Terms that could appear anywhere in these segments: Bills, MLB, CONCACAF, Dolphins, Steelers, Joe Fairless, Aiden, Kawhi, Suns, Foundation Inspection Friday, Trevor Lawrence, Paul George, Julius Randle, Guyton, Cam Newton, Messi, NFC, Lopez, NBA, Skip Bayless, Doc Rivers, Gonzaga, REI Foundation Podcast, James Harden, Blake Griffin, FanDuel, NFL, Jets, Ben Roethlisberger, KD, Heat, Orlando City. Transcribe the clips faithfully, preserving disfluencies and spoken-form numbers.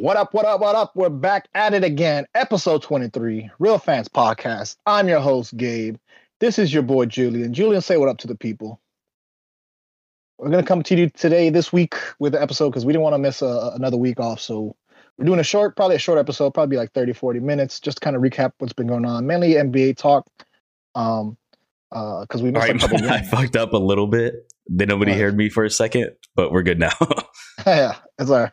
What up, what up, what up? We're back at it again. Episode twenty-three, Real Fans Podcast. I'm your host, Gabe. This is your boy, Julian. Julian, say what up to the people. We're going to come to you today, this week, with the episode because we didn't want to miss a, another week off. So we're doing a short, probably a short episode, probably like thirty, forty minutes, just to kind of recap what's been going on. Mainly N B A talk um, uh, because we missed right, a couple I minutes. Fucked up a little bit. Then nobody right. heard me for a second, but we're good now. Yeah, it's all right.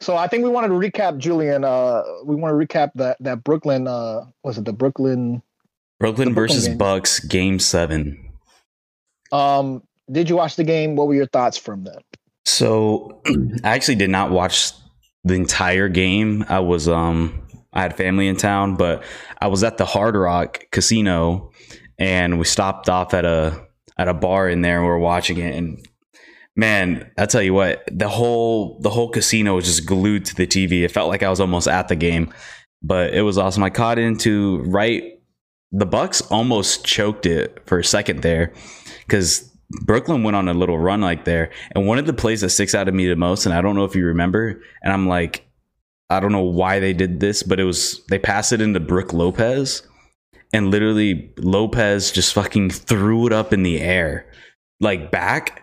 So I think we wanted to recap, Julian. Uh, we want to recap that that Brooklyn. Uh, was it the Brooklyn? Brooklyn, the Brooklyn versus game. Bucks, Game Seven. Um, did you watch the game? What were your thoughts from that? So I actually did not watch the entire game. I was um, I had family in town, but I was at the Hard Rock Casino, and we stopped off at a at a bar in there, and we were watching it and. Man, I tell you what, the whole the whole casino was just glued to the T V. It felt like I was almost at the game, but it was awesome. I caught into right. The Bucks almost choked it for a second there because Brooklyn went on a little run like there. And one of the plays that sticks out to me the most, and I don't know if you remember, and I'm like, I don't know why they did this, but it was they passed it into Brook Lopez, and literally Lopez just fucking threw it up in the air, like back.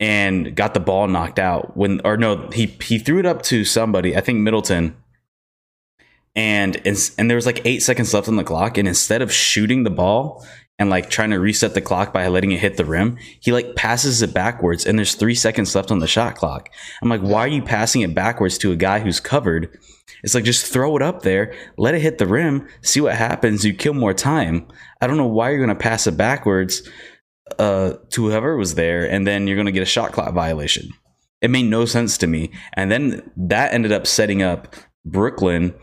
And got the ball knocked out when, or no, he he threw it up to somebody, I think Middleton. And and there was like eight seconds left on the clock. And instead of shooting the ball and like trying to reset the clock by letting it hit the rim, he like passes it backwards. And there's three seconds left on the shot clock. I'm like, why are you passing it backwards to a guy who's covered? It's like, just throw it up there, let it hit the rim, see what happens. You kill more time. I don't know why you're going to pass it backwards. Uh, to whoever was there, and then you're going to get a shot clock violation. It made no sense to me. And then that ended up setting up Brooklyn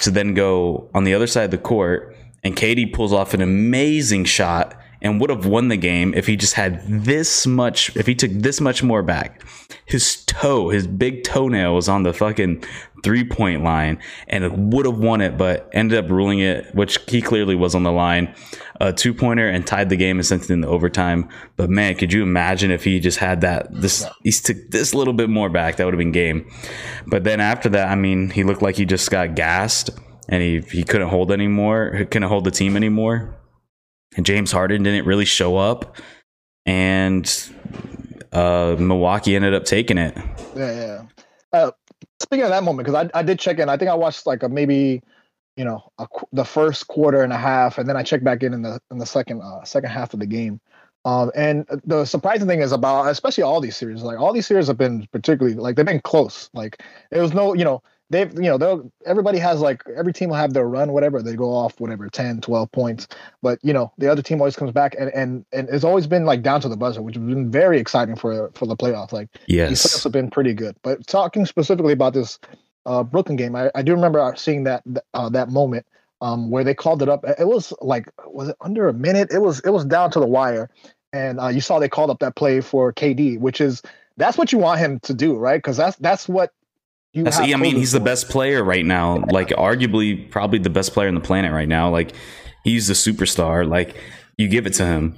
to then go on the other side of the court, and K D pulls off an amazing shot and would have won the game if he just had this much, if he took this much more back. His toe, his big toenail was on the fucking three-point line and would have won it, but ended up ruling it, which he clearly was on the line, a two-pointer, and tied the game and sent it into overtime. But man, could you imagine if he just had that, this, he took this little bit more back, that would have been game. But then after that, I mean, he looked like he just got gassed and he, he couldn't hold anymore, he couldn't hold the team anymore. And James Harden didn't really show up, and uh, Milwaukee ended up taking it. Yeah, yeah. Uh, speaking of that moment, because I, I did check in. I think I watched like a maybe, you know, a, the first quarter and a half, and then I checked back in in the in the second uh, second half of the game. Um, and the surprising thing is about, especially all these series, like all these series have been particularly like they've been close. Like there was no, you know. They've, you know, everybody has like every team will have their run, whatever. They go off, whatever, ten, twelve points. But, you know, the other team always comes back. And, and, and it's always been like down to the buzzer, which has been very exciting for for the playoffs. Like, yes. These playoffs have been pretty good. But talking specifically about this uh, Brooklyn game, I, I do remember seeing that uh, that moment um, where they called it up. It was like, was it under a minute? It was it was down to the wire. And uh, you saw they called up that play for K D, which is that's what you want him to do, right? Because that's that's what. That's, I mean, he's the best player right now, like arguably probably the best player on the planet right now. Like he's the superstar, like you give it to him.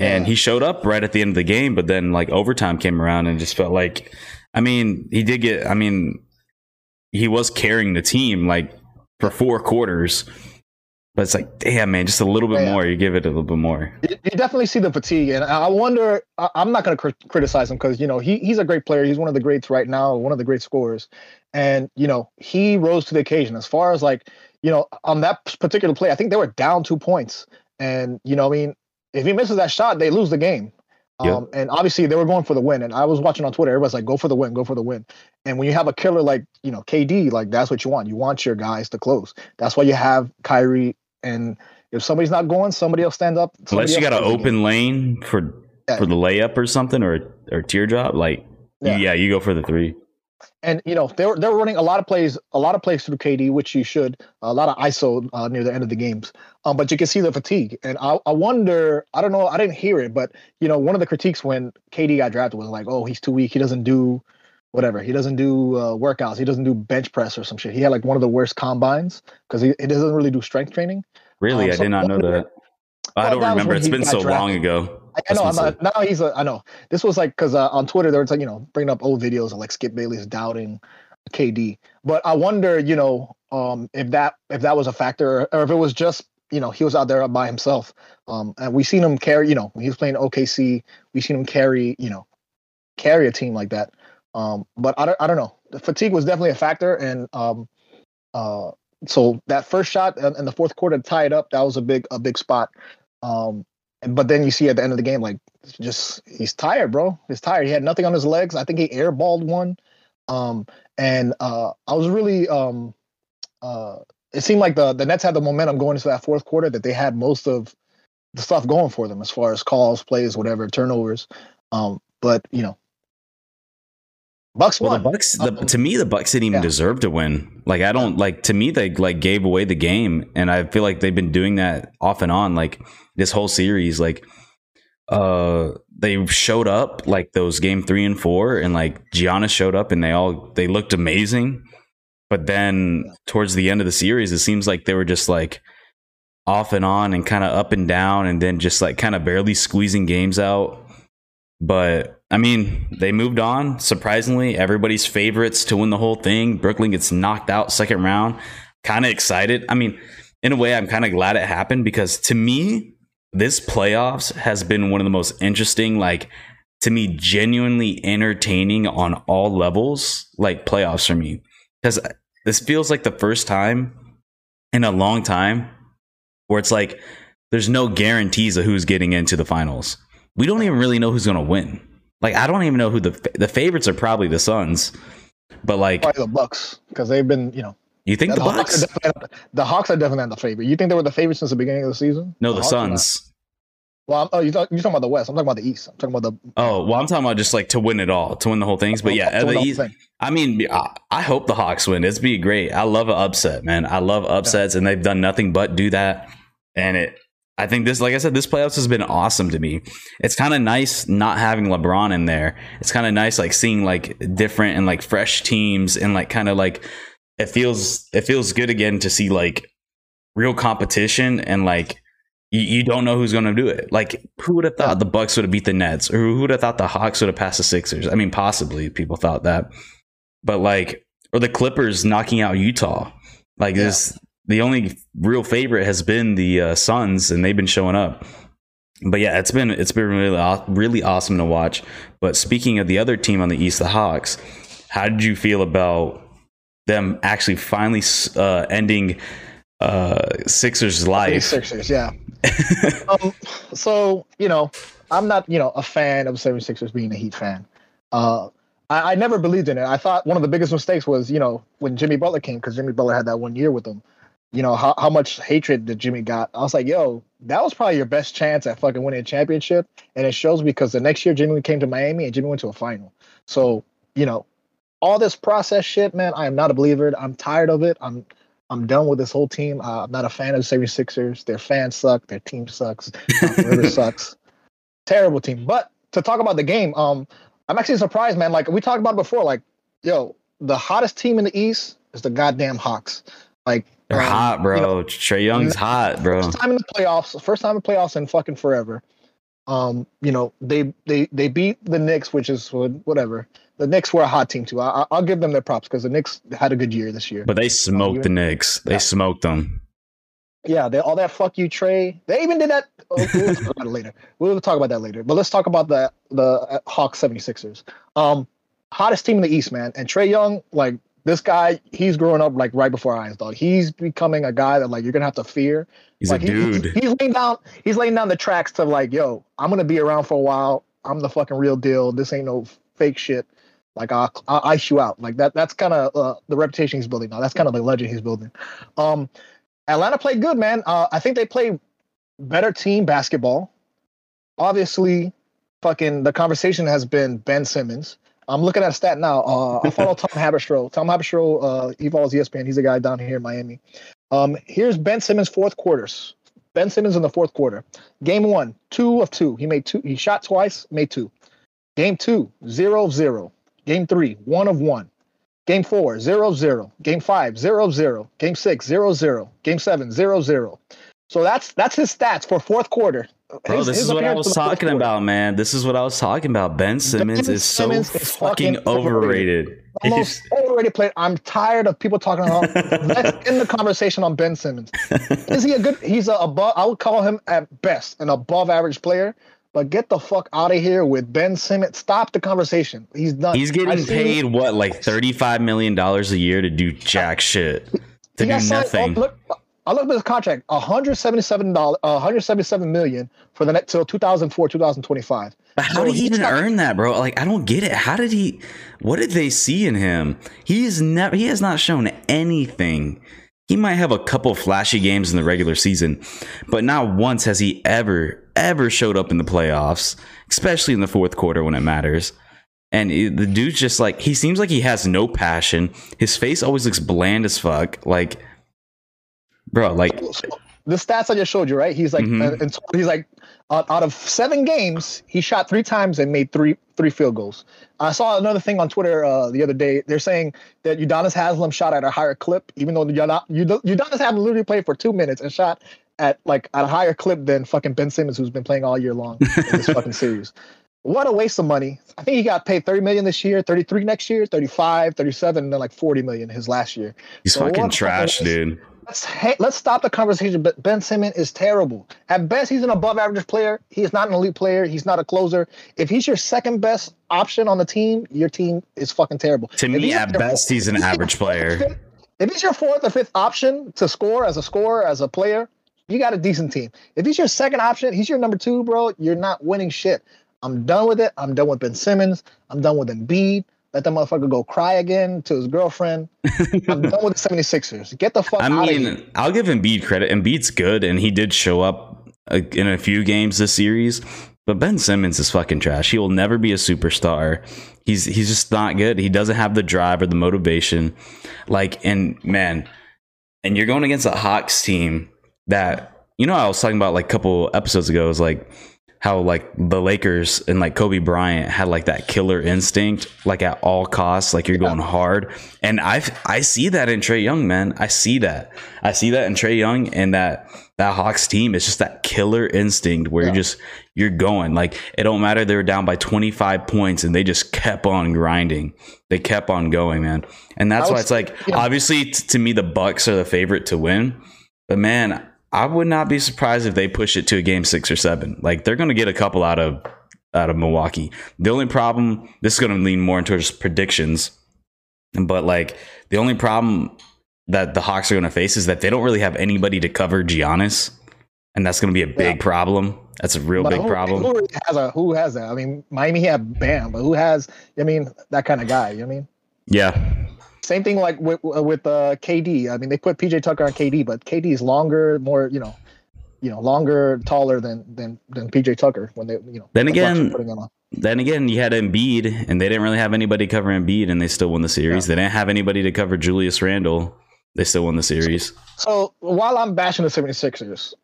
And yeah. He showed up right at the end of the game, but then like overtime came around and just felt like, I mean, he did get, I mean, he was carrying the team like for four quarters. But it's like, damn, man, just a little bit yeah. more. You give it a little bit more. You definitely see the fatigue. And I wonder, I'm not going to cr- criticize him because, you know, he he's a great player. He's one of the greats right now, one of the great scorers. And, you know, he rose to the occasion. As far as like, you know, on that particular play, I think they were down two points. And, you know, I mean, if he misses that shot, they lose the game. Yep. Um, and obviously they were going for the win. And I was watching on Twitter. Everybody's like, go for the win, go for the win. And when you have a killer like, you know, K D, like that's what you want. You want your guys to close. That's why you have Kyrie. And if somebody's not going, somebody else stand up. Unless you got an open lane for yeah. for the layup or something, or or teardrop, like yeah. yeah, you go for the three. And you know they're they're running a lot of plays, a lot of plays through K D, which you should. A lot of I S O uh, near the end of the games, um, but you can see the fatigue. And I I wonder, I don't know, I didn't hear it, but you know one of the critiques when K D got drafted was like, oh, he's too weak, he doesn't do. Whatever. He doesn't do uh, workouts. He doesn't do bench press or some shit. He had like one of the worst combines because he, he doesn't really do strength training. Really? Um, I so did not know that. Well, I don't remember. It's been so drafted. Long ago. I know. I'm so... not, now he's a, I know. This was like, because uh, on Twitter, they were like, you know, bringing up old videos of like Skip Bayless doubting K D. But I wonder, you know, um, if that if that was a factor, or if it was just, you know, he was out there by himself. Um, and we seen him carry, you know, when he was playing O K C, we seen him carry, you know, carry a team like that. Um, but I don't, I don't know. The fatigue was definitely a factor, and um, uh, so that first shot in the fourth quarter to tie it up, that was a big a big spot. Um, but then you see at the end of the game, like, just he's tired, bro. He's tired. He had nothing on his legs. I think he airballed one. Um, and uh, I was really um, uh, it seemed like the, the Nets had the momentum going into that fourth quarter, that they had most of the stuff going for them as far as calls, plays, whatever, turnovers. Um, but, you know, Bucks won. Well, the Bucks, the, to me, the Bucks didn't even yeah. deserve to win. Like, I don't like. To me, they like gave away the game, and I feel like they've been doing that off and on, like this whole series. Like, uh, they showed up like those game three and four, and like Giannis showed up, and they all they looked amazing. But then towards the end of the series, it seems like they were just like off and on, and kind of up and down, and then just like kind of barely squeezing games out. But I mean, they moved on. Surprisingly, everybody's favorites to win the whole thing. Brooklyn gets knocked out second round. Kind of excited. I mean, in a way, I'm kind of glad it happened, because to me, this playoffs has been one of the most interesting, like, to me, genuinely entertaining on all levels, like, playoffs for me. Because this feels like the first time in a long time where it's like there's no guarantees of who's getting into the finals. We don't even really know who's going to win. Like, I don't even know who the the favorites are. Probably the Suns, but like probably the Bucks, because they've been, you know. You think the, the Bucks? Hawks the Hawks are definitely not the favorite. You think they were the favorite since the beginning of the season? No, the, the Suns. Well, oh, you talk, you're talking about the West. I'm talking about the East. I'm talking about the. Oh well, I'm talking about just like to win it all, to win the whole things. But yeah, the East. I mean, I, I hope the Hawks win. It'd be great. I love an upset, man. I love upsets, yeah. And they've done nothing but do that, and it. I think this, like I said, this playoffs has been awesome to me. It's kind of nice not having LeBron in there. It's kind of nice, like, seeing like different and like fresh teams, and like kind of like it feels it feels good again to see like real competition, and like you, you don't know who's going to do it. Like, who would have thought the Bucks would have beat the Nets, or who would have thought the Hawks would have passed the Sixers? I mean, possibly people thought that, but like, or the Clippers knocking out Utah, like yeah. this. The only real favorite has been the uh, Suns, and they've been showing up. But yeah, it's been it's been really really awesome to watch. But speaking of the other team on the East, the Hawks, how did you feel about them actually finally uh, ending uh, Sixers' life? Sixers, yeah. um, so you know, I'm not you know a fan of seventy-sixers, being a Heat fan. Uh, I, I never believed in it. I thought one of the biggest mistakes was you know when Jimmy Butler came, because Jimmy Butler had that one year with them. You know, how, how much hatred that Jimmy got. I was like, yo, that was probably your best chance at fucking winning a championship. And it shows, because the next year Jimmy came to Miami and Jimmy went to a final. So, you know, all this process shit, man, I am not a believer. I'm tired of it. I'm I'm done with this whole team. Uh, I'm not a fan of the seventy-sixers. Their fans suck. Their team sucks. River sucks. Terrible team. But to talk about the game, um, I'm actually surprised, man. Like we talked about it before, like, yo, the hottest team in the East is the goddamn Hawks. Like, They're um, hot, bro. You know, Trae Young's hot, bro. First time in the playoffs. First time in the playoffs in fucking forever. Um, you know they they they beat the Knicks, which is whatever. The Knicks were a hot team too. I, I'll give them their props because the Knicks had a good year this year. But they smoked um, even, the Knicks. They yeah. smoked them. Yeah, they, all that fuck you, Trae. They even did that. Oh, we'll talk about it later. We'll talk about that later. But let's talk about the the Hawks seventy-sixers. Um, hottest team in the East, man. And Trae Young, like. This guy, he's growing up like right before our eyes, dog. He's becoming a guy that like you're gonna have to fear. He's like, a dude. He, he's, he's laying down. He's laying down the tracks to like, yo, I'm gonna be around for a while. I'm the fucking real deal. This ain't no fake shit. Like I'll, I'll ice you out. Like that. That's kind of uh, the reputation he's building now. That's kind of the legend he's building. Um, Atlanta played good, man. Uh, I think they play better team basketball. Obviously, fucking the conversation has been Ben Simmons. I'm looking at a stat now. Uh, I follow Tom Haberstroh. Tom Haberstroh, uh, he follows E S P N. He's a guy down here in Miami. Um, here's Ben Simmons' fourth quarters. Ben Simmons in the fourth quarter. Game one, two of two. He made two. He shot twice, made two. Game two, zero of zero. Game three, one of one. Game four, zero of zero. Game five, zero of zero. Game six, zero of zero. Game seven, zero of zero. So that's that's his stats for fourth quarter. Bro, his, this his is what I was talking about, man. This is what I was talking about. Ben Simmons ben is Simmons so is fucking overrated. overrated. The most overrated player. I'm tired of people talking about. Let's end the conversation on Ben Simmons. Is he a good? He's a above. I would call him at best an above average player. But get the fuck out of here with Ben Simmons. Stop the conversation. He's done. He's getting I've paid seen, what, like thirty-five million dollars a year to do jack shit, to do nothing. Signed, oh, look, I looked at his contract, one hundred seventy-seven million dollars for the next till two thousand four to two thousand twenty-five. But how so did he even not, earn that, bro? Like, I don't get it. How did he? What did they see in him? He is never. He has not shown anything. He might have a couple flashy games in the regular season, but not once has he ever, ever showed up in the playoffs, especially in the fourth quarter when it matters. And it, the dude's just like, he seems like he has no passion. His face always looks bland as fuck. Like. Bro, like so, the stats I just showed you, right? He's like, mm-hmm. uh, and so he's like, uh, out of seven games, he shot three times and made three three field goals. I saw another thing on Twitter uh, the other day. They're saying that Udonis Haslam shot at a higher clip, even though Udonis Haslam literally played for two minutes and shot at like at a higher clip than fucking Ben Simmons, who's been playing all year long in this fucking series. What a waste of money. I think he got paid thirty million dollars this year, thirty-three next year, thirty-five, thirty-seven, and then like forty million dollars his last year. He's so fucking trash, dude. Let's hey, let's stop the conversation. But Ben Simmons is terrible. At best, he's an above-average player. He is not an elite player. He's not a closer. If he's your second-best option on the team, your team is fucking terrible. To me, at best, he's an average player. If he's your fourth or fifth option to score as a scorer, as a player, you got a decent team. If he's your second option, he's your number two, bro, you're not winning shit. I'm done with it. I'm done with Ben Simmons. I'm done with Embiid. Let that motherfucker go cry again to his girlfriend. I'm done with the 76ers. Get the fuck I out mean, of here. I'll give Embiid credit. Embiid's good, and he did show up in a few games this series. But Ben Simmons is fucking trash. He will never be a superstar. He's he's just not good. He doesn't have the drive or the motivation. Like, and man, and you're going against a Hawks team that, you know, I was talking about like a couple episodes ago. It was like, how like the Lakers and like Kobe Bryant had like that killer instinct, like at all costs, like you're going hard. And I I see that in Trae Young, man. I see that. I see that in Trae Young and that that Hawks team. It's just that killer instinct where yeah. you're just you're going. Like it don't matter. They were down by twenty-five points and they just kept on grinding. They kept on going, man. And that's was, why it's like yeah. obviously t- to me the Bucks are the favorite to win, but man. I would not be surprised if they push it to a game six or seven. Like they're going to get a couple out of out of Milwaukee. The only problem, this is going to lean more into just predictions, but like the only problem that the Hawks are going to face is that they don't really have anybody to cover Giannis, and that's going to be a big yeah. problem. That's a real but big who, problem. Who has, a, who has that? I mean, Miami had Bam, but who has? I mean, that kind of guy. You know what I mean? Yeah. Same thing like with with uh, K D. I mean, they put P J Tucker on K D, but K D is longer, more you know, you know, longer, taller than than than P J Tucker. When they you know, then again, then again, you had Embiid, and they didn't really have anybody covering Embiid, and they still won the series. Yeah. They didn't have anybody to cover Julius Randle. They still won the series. So, so while I'm bashing the 76ers,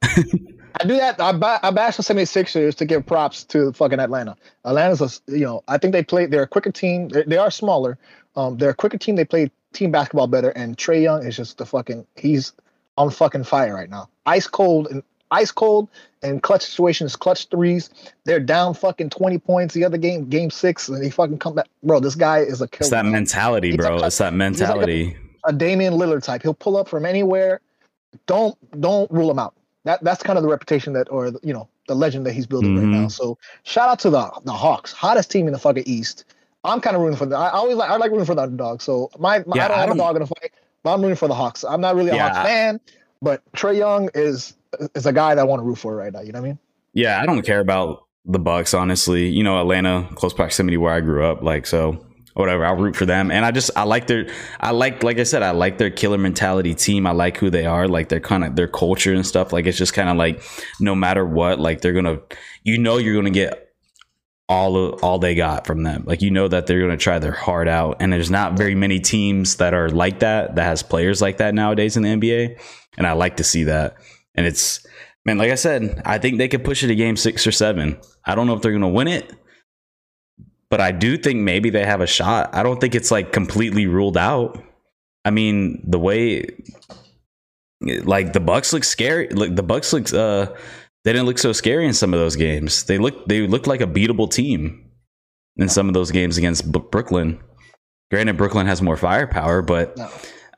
I do that. I, buy, I bash the 76ers to give props to fucking Atlanta. Atlanta's a, you know, I think they play. They're a quicker team. They, they are smaller. Um, they're a quicker team. They play team basketball better, and Trae Young is just the fucking. He's on fucking fire right now. Ice cold and ice cold and clutch situations, clutch threes. They're down fucking twenty points the other game, game six, and they fucking come back. Bro, this guy is a killer. It's that mentality, he's bro. Like, it's that mentality. Like a, a Damian Lillard type. He'll pull up from anywhere. Don't don't rule him out. That that's kind of the reputation that, or you know, the legend that he's building mm-hmm. right now. So shout out to the the Hawks, hottest team in the fucking East. I'm kind of rooting for the. I always like. I like rooting for the underdog. So my, my yeah, I don't I have don't, a dog in the fight, but I'm rooting for the Hawks. I'm not really a yeah. Hawks fan, but Trae Young is is a guy that I want to root for right now. You know what I mean? Yeah, I don't care about the Bucks, honestly. You know, Atlanta, close proximity where I grew up, like so. Whatever, I'll root for them, and I just I like their I like like I said I like their killer mentality team. I like who they are, like their kind of their culture and stuff. Like it's just kind of like no matter what, like they're gonna you know you're gonna get. all of, all they got from them. Like, you know that they're going to try their heart out, and there's not very many teams that are like that, that has players like that nowadays in the N B A, and I like to see that. And it's, man, like I said, I think they could push it to game six or seven. I don't know if they're going to win it, but I do think maybe they have a shot. I don't think it's like completely ruled out. I mean, the way, like the Bucks look scary, like the Bucks looks uh they didn't look so scary in some of those games. They looked they looked like a beatable team in some of those games against B- Brooklyn. Granted, Brooklyn has more firepower, but no.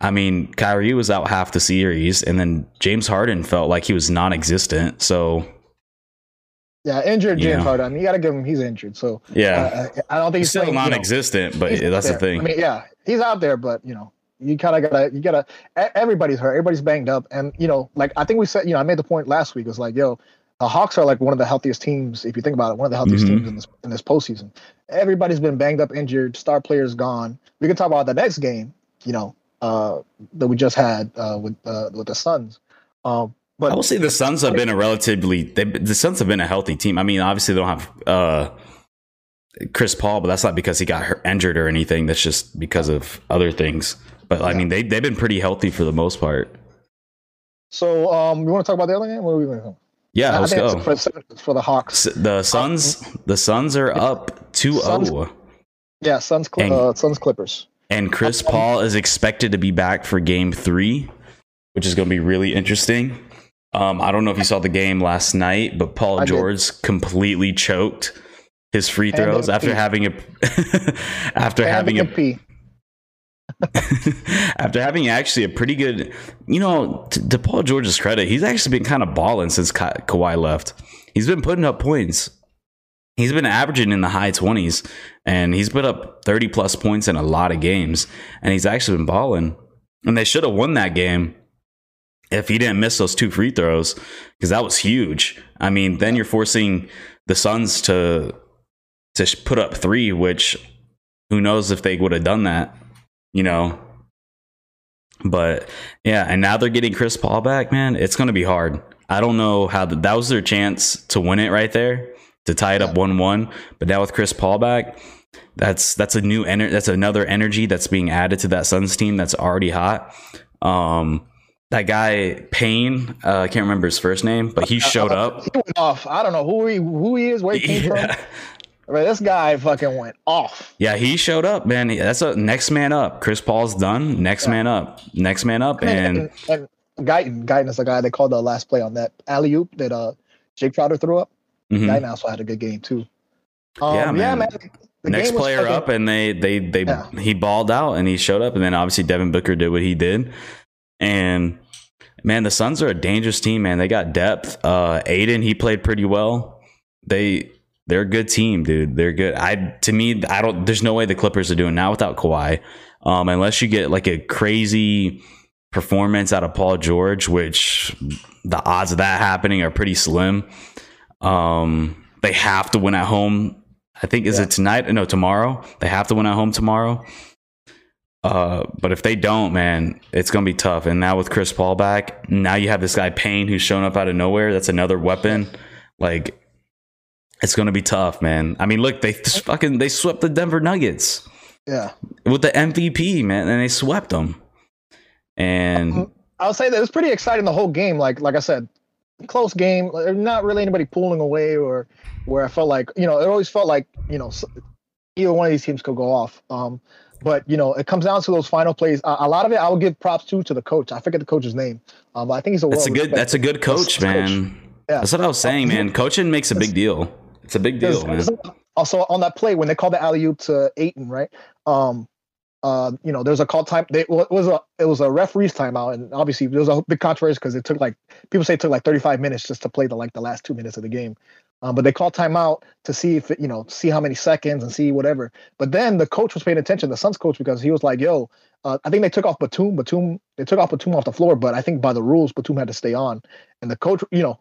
I mean, Kyrie was out half the series, and then James Harden felt like he was non-existent. So, yeah, injured James you know. Harden. I mean, you got to give him; he's injured. So, yeah, uh, I don't think he's, he's still playing, non-existent, you know, but that's there. the thing. I mean, yeah, he's out there, but you know. You kind of gotta, you gotta, everybody's hurt, everybody's banged up. And, you know, like I think we said, you know, I made the point last week, it was like, yo, the Hawks are like one of the healthiest teams, if you think about it, one of the healthiest mm-hmm. teams in this, in this postseason. Everybody's been banged up, injured, star players gone. We can talk about the next game, you know, uh, that we just had uh, with uh, with the Suns. Um, but I will say the Suns have been a relatively, they, the Suns have been a healthy team. I mean, obviously they don't have uh, Chris Paul, but that's not because he got hurt, injured or anything. That's just because of other things. But, I yeah. mean, they, they've been pretty healthy for the most part. So, um, you want to talk about the other game? What are we going to Yeah, I let's go. For, for the Hawks. S- the Suns um, the Suns are up two oh. Yeah, Suns, Cl- and, uh, Suns Clippers. And Chris Paul is expected to be back for game three, which is going to be really interesting. Um, I don't know if you saw the game last night, but Paul I George did. completely choked his free throws after pee. having a – after and having a – pee. After having actually a pretty good, you know, to, to Paul George's credit, he's actually been kind of balling since Ka- Kawhi left. He's been putting up points. He's been averaging in the high twenties, and he's put up thirty plus points in a lot of games. And he's actually been balling. And they should have won that game if he didn't miss those two free throws, because that was huge. I mean, then you're forcing the Suns to to put up three, which who knows if they would have done that. You know, but yeah, and now they're getting Chris Paul back, man. It's going to be hard. I don't know how the, that was their chance to win it right there, to tie it yeah. up one one. But now with Chris Paul back, that's that's a new ener- that's another energy that's being added to that Suns team that's already hot. Um, that guy Payne, uh, I can't remember his first name, but he showed up. He went off. I don't know who he who he is, where he came yeah. from. Right, this guy fucking went off. Yeah, he showed up, man. That's a next man up. Chris Paul's done. Next yeah. man up. Next man up. And, and, and Guyton. Guyton is the guy they called the last play on that alley oop that uh, Jake Crowder threw up. Mm-hmm. Guyton also had a good game too. Um, yeah, man. Yeah, man. The next player fucking, up, and they they they yeah. he balled out and he showed up, and then obviously Devin Booker did what he did. And man, the Suns are a dangerous team, man. They got depth. Uh, Aiden, he played pretty well. They. They're a good team, dude. They're good. I to me, I don't. There's no way the Clippers are doing now without Kawhi, um, unless you get like a crazy performance out of Paul George, which the odds of that happening are pretty slim. Um, they have to win at home. I think is yeah. it tonight? No, tomorrow. They have to win at home tomorrow. Uh, but if they don't, man, it's gonna be tough. And now with Chris Paul back, now you have this guy Payne who's shown up out of nowhere. That's another weapon. Like. It's going to be tough, man. I mean, look, they just fucking they swept the Denver Nuggets. Yeah. With the M V P, man, and they swept them. And I'll say that it was pretty exciting the whole game. Like like I said, close game, not really anybody pulling away or where I felt like, you know, it always felt like, you know, either one of these teams could go off. Um, but, you know, it comes down to those final plays. A, a lot of it I would give props to to the coach. I forget the coach's name. Um, but I think he's a That's a good that's a good coach, man. Coach. Yeah. That's what I was saying, man. Coaching makes a big deal. It's a big deal, man. Also, on that play when they called the alley-oop to Ayton, right? Um, uh, you know, there's a call time. They, it was a it was a referee's timeout, and obviously there was a big controversy because it took like people say it took like thirty-five minutes just to play the like the last two minutes of the game. Um, but they called timeout to see if it, you know see how many seconds and see whatever. But then the coach was paying attention, the Suns coach, because he was like, "Yo, uh, I think they took off Batum. Batum they took off Batum off the floor, but I think by the rules Batum had to stay on." And the coach, you know.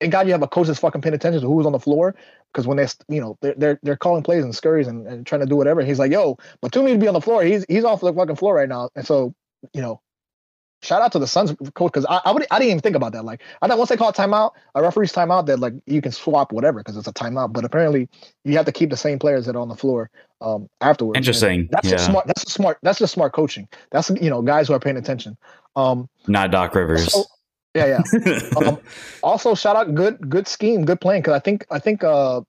Thank God you have a coach that's fucking paying attention to who was on the floor, because when they're you know they're they're, they're calling plays and scurries and, and trying to do whatever, he's like, "Yo, Batum needs to be on the floor. He's he's off the fucking floor right now." And so you know, shout out to the Suns coach because I I, would, I didn't even think about that. Like I thought once they call a timeout, a referee's timeout, that like you can swap whatever because it's a timeout. But apparently you have to keep the same players that are on the floor um, afterwards. Interesting. And that's yeah. just smart. That's just smart. That's just smart coaching. That's you know guys who are paying attention. Um, Not Doc Rivers. So, yeah, yeah. Um, also, shout out good, good scheme, good playing. Because I think, I think uh,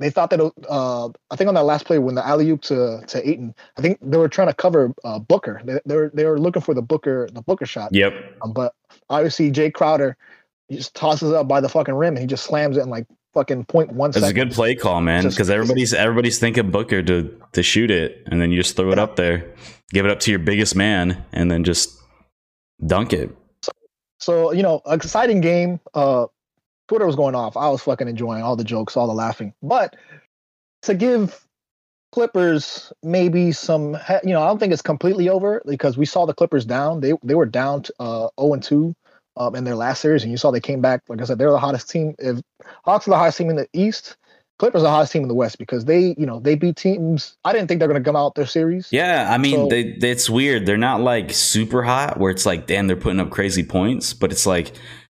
they thought that. Uh, I think on that last play when the alley oop to to Ayton, I think they were trying to cover uh, Booker. They, they were they were looking for the Booker the Booker shot. Yep. Um, but obviously, Jay Crowder, he just tosses it up by the fucking rim and he just slams it in like fucking point one. It's a good play call, man, because everybody's everybody's thinking Booker to to shoot it, and then you just throw it yeah. up there, give it up to your biggest man, and then just dunk it. So, so you know, exciting game. Uh, Twitter was going off. I was fucking enjoying all the jokes, all the laughing. But to give Clippers maybe some, you know, I don't think it's completely over because we saw the Clippers down. They they were down to, uh, oh and two um, in their last series, and you saw they came back. Like I said, they're the hottest team. If Hawks are the hottest team in the East, Clippers are the hottest team in the West because they, you know, they beat teams. I didn't think they're going to come out their series. Yeah, I mean, so, they, they, it's weird. They're not like super hot where it's like, damn, they're putting up crazy points, but it's like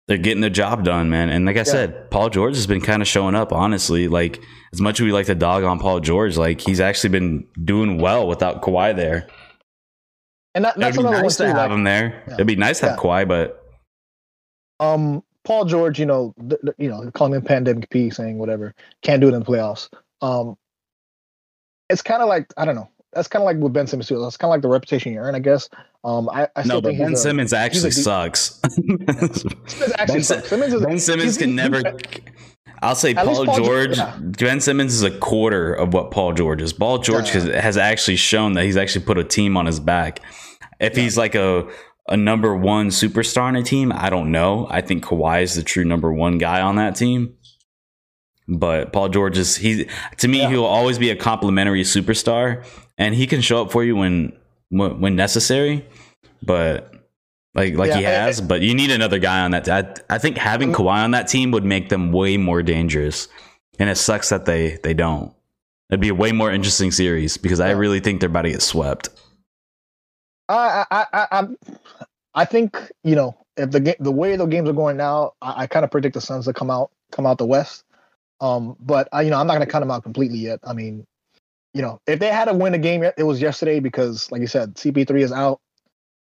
they're getting their job done, man. And like I yeah. said, Paul George has been kind of showing up, honestly. Like, as much as we like to dog on Paul George, like, he's actually been doing well without Kawhi there. And that, that's It'd be nice to too, have like, him there. Yeah. It'd be nice to yeah. have Kawhi, but um, Paul George, you know, th- th- you know, calling him Pandemic P, saying whatever, can't do it in the playoffs. Um, it's kind of like, I don't know. That's kind of like with Ben Simmons too. That's kind of like the reputation you earn, I guess. Um, I, I still no, but think Ben a, Simmons actually sucks. Ben Simmons can never. I'll say Paul George. George yeah. Ben Simmons is a quarter of what Paul George is. Paul George yeah. has, has actually shown that he's actually put a team on his back. If yeah. he's like a a number one superstar on a team, I don't know. I think Kawhi is the true number one guy on that team. But Paul George is he to me. Yeah. He'll always be a complimentary superstar. And he can show up for you when when necessary, but like like yeah, he has. And, and, but you need another guy on that. I, I think having Kawhi on that team would make them way more dangerous. And it sucks that they they don't. It'd be a way more interesting series because yeah. I really think they're about to get swept. I I I I, I think you know if the ga- the way the games are going now, I, I kind of predict the Suns to come out come out the West. Um, but I, you know I'm not going to cut them out completely yet. I mean. You know, if they had to win a game, it was yesterday because, like you said, C P three is out.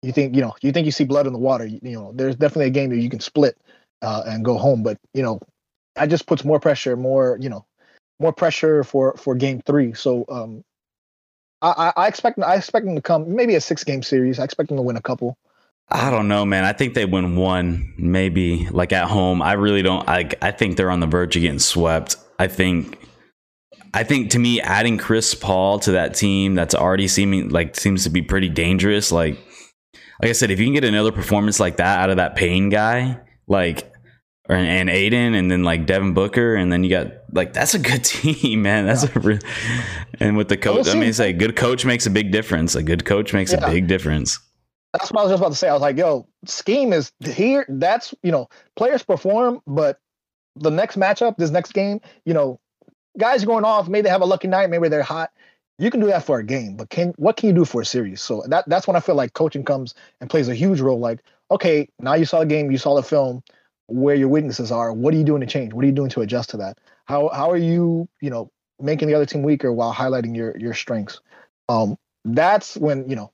You think, you know, you think you see blood in the water. You, you know, there's definitely a game that you can split uh, and go home. But, you know, that just puts more pressure, more, you know, more pressure for, for game three. So um, I, I, I expect I expect them to come maybe a six game series. I expect them to win a couple. I don't know, man. I think they win one, maybe like at home. I really don't. I, I think they're on the verge of getting swept. I think. I think to me, adding Chris Paul to that team that's already seeming like seems to be pretty dangerous. Like, like I said, if you can get another performance like that out of that Payne guy, like, or, and Aiden, and then like Devin Booker, and then you got like that's a good team, man. That's yeah. a re- and with the coach, we'll I mean, it's like good coach makes a big difference. A good coach makes yeah. a big difference. That's what I was just about to say. I was like, yo, scheme is here. That's you know, players perform, but the next matchup, this next game, you know. Guys going off, maybe they have a lucky night, maybe they're hot. You can do that for a game, but can what can you do for a series? So that that's when I feel like coaching comes and plays a huge role. Like, okay, now you saw the game, you saw the film, where your weaknesses are. What are you doing to change? What are you doing to adjust to that? How how are you, you know, making the other team weaker while highlighting your your strengths? Um, that's when, you know,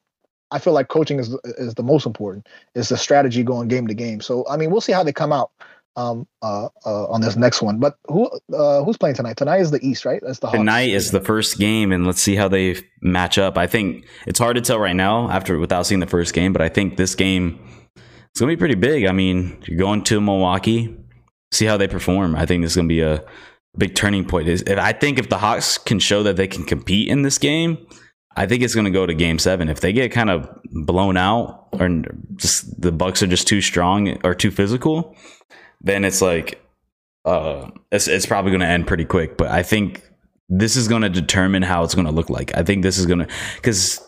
I feel like coaching is is the most important. It's the strategy going game to game. So I mean, we'll see how they come out. Um. Uh, uh. On this next one, but who? Uh. Who's playing tonight? Tonight is the East, right? That's the Hawks. Tonight is the first game, and let's see how they match up. I think it's hard to tell right now after without seeing the first game, but I think this game it's gonna be pretty big. I mean, you're going to Milwaukee, see how they perform. I think this is gonna be a big turning point. Is I think if the Hawks can show that they can compete in this game, I think it's gonna go to Game Seven. If they get kind of blown out, or just the Bucks are just too strong or too physical. Then it's like, uh, it's, it's probably going to end pretty quick. But I think this is going to determine how it's going to look like. I think this is going to, because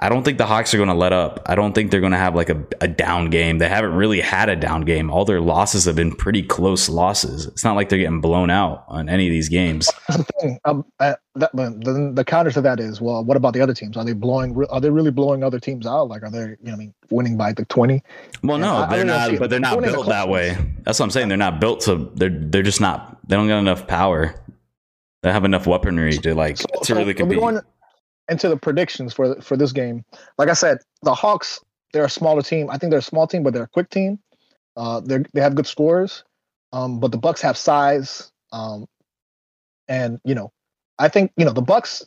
I don't think the Hawks are going to let up. I don't think they're going to have like a, a down game. They haven't really had a down game. All their losses have been pretty close losses. It's not like they're getting blown out on any of these games. That's the thing. Um, uh, that, the, the counter to that is, well, what about the other teams? Are they blowing? Are they really blowing other teams out? Like, are they, you know, I mean, winning by like twenty? Well, no, I, they're I not. But they're not built that way. That's what I'm saying. They're not built to. They're they're just not. They don't got enough power. They don't have enough weaponry to like so, to so really compete. Into the predictions for for this game, like I said, the Hawks, they're a smaller team. I think they're a small team, but they're a quick team. Uh, they they have good scorers, um, but the Bucks have size, um, and you know, I think you know the Bucks.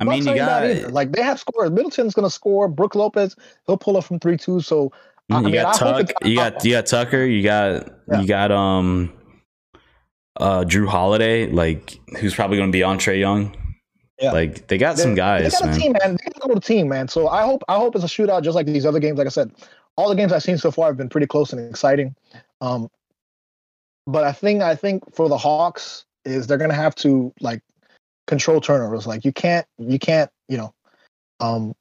I Bucks mean, you got like they have scorers. Middleton's going to score. Brooke Lopez, he'll pull up from three two. So I you mean, got I Tuck, got, you got you got Tucker, you got yeah. you got um uh Drew Holiday, like who's probably going to be on Trae Young. Yeah. Like they got they, some guys. They got man. a team, man. They got a little team, man. So I hope I hope it's a shootout just like these other games. Like I said, all the games I've seen so far have been pretty close and exciting. Um, but I think I think for the Hawks is they're going to have to like control turnovers. Like you can't you can't you know. Um,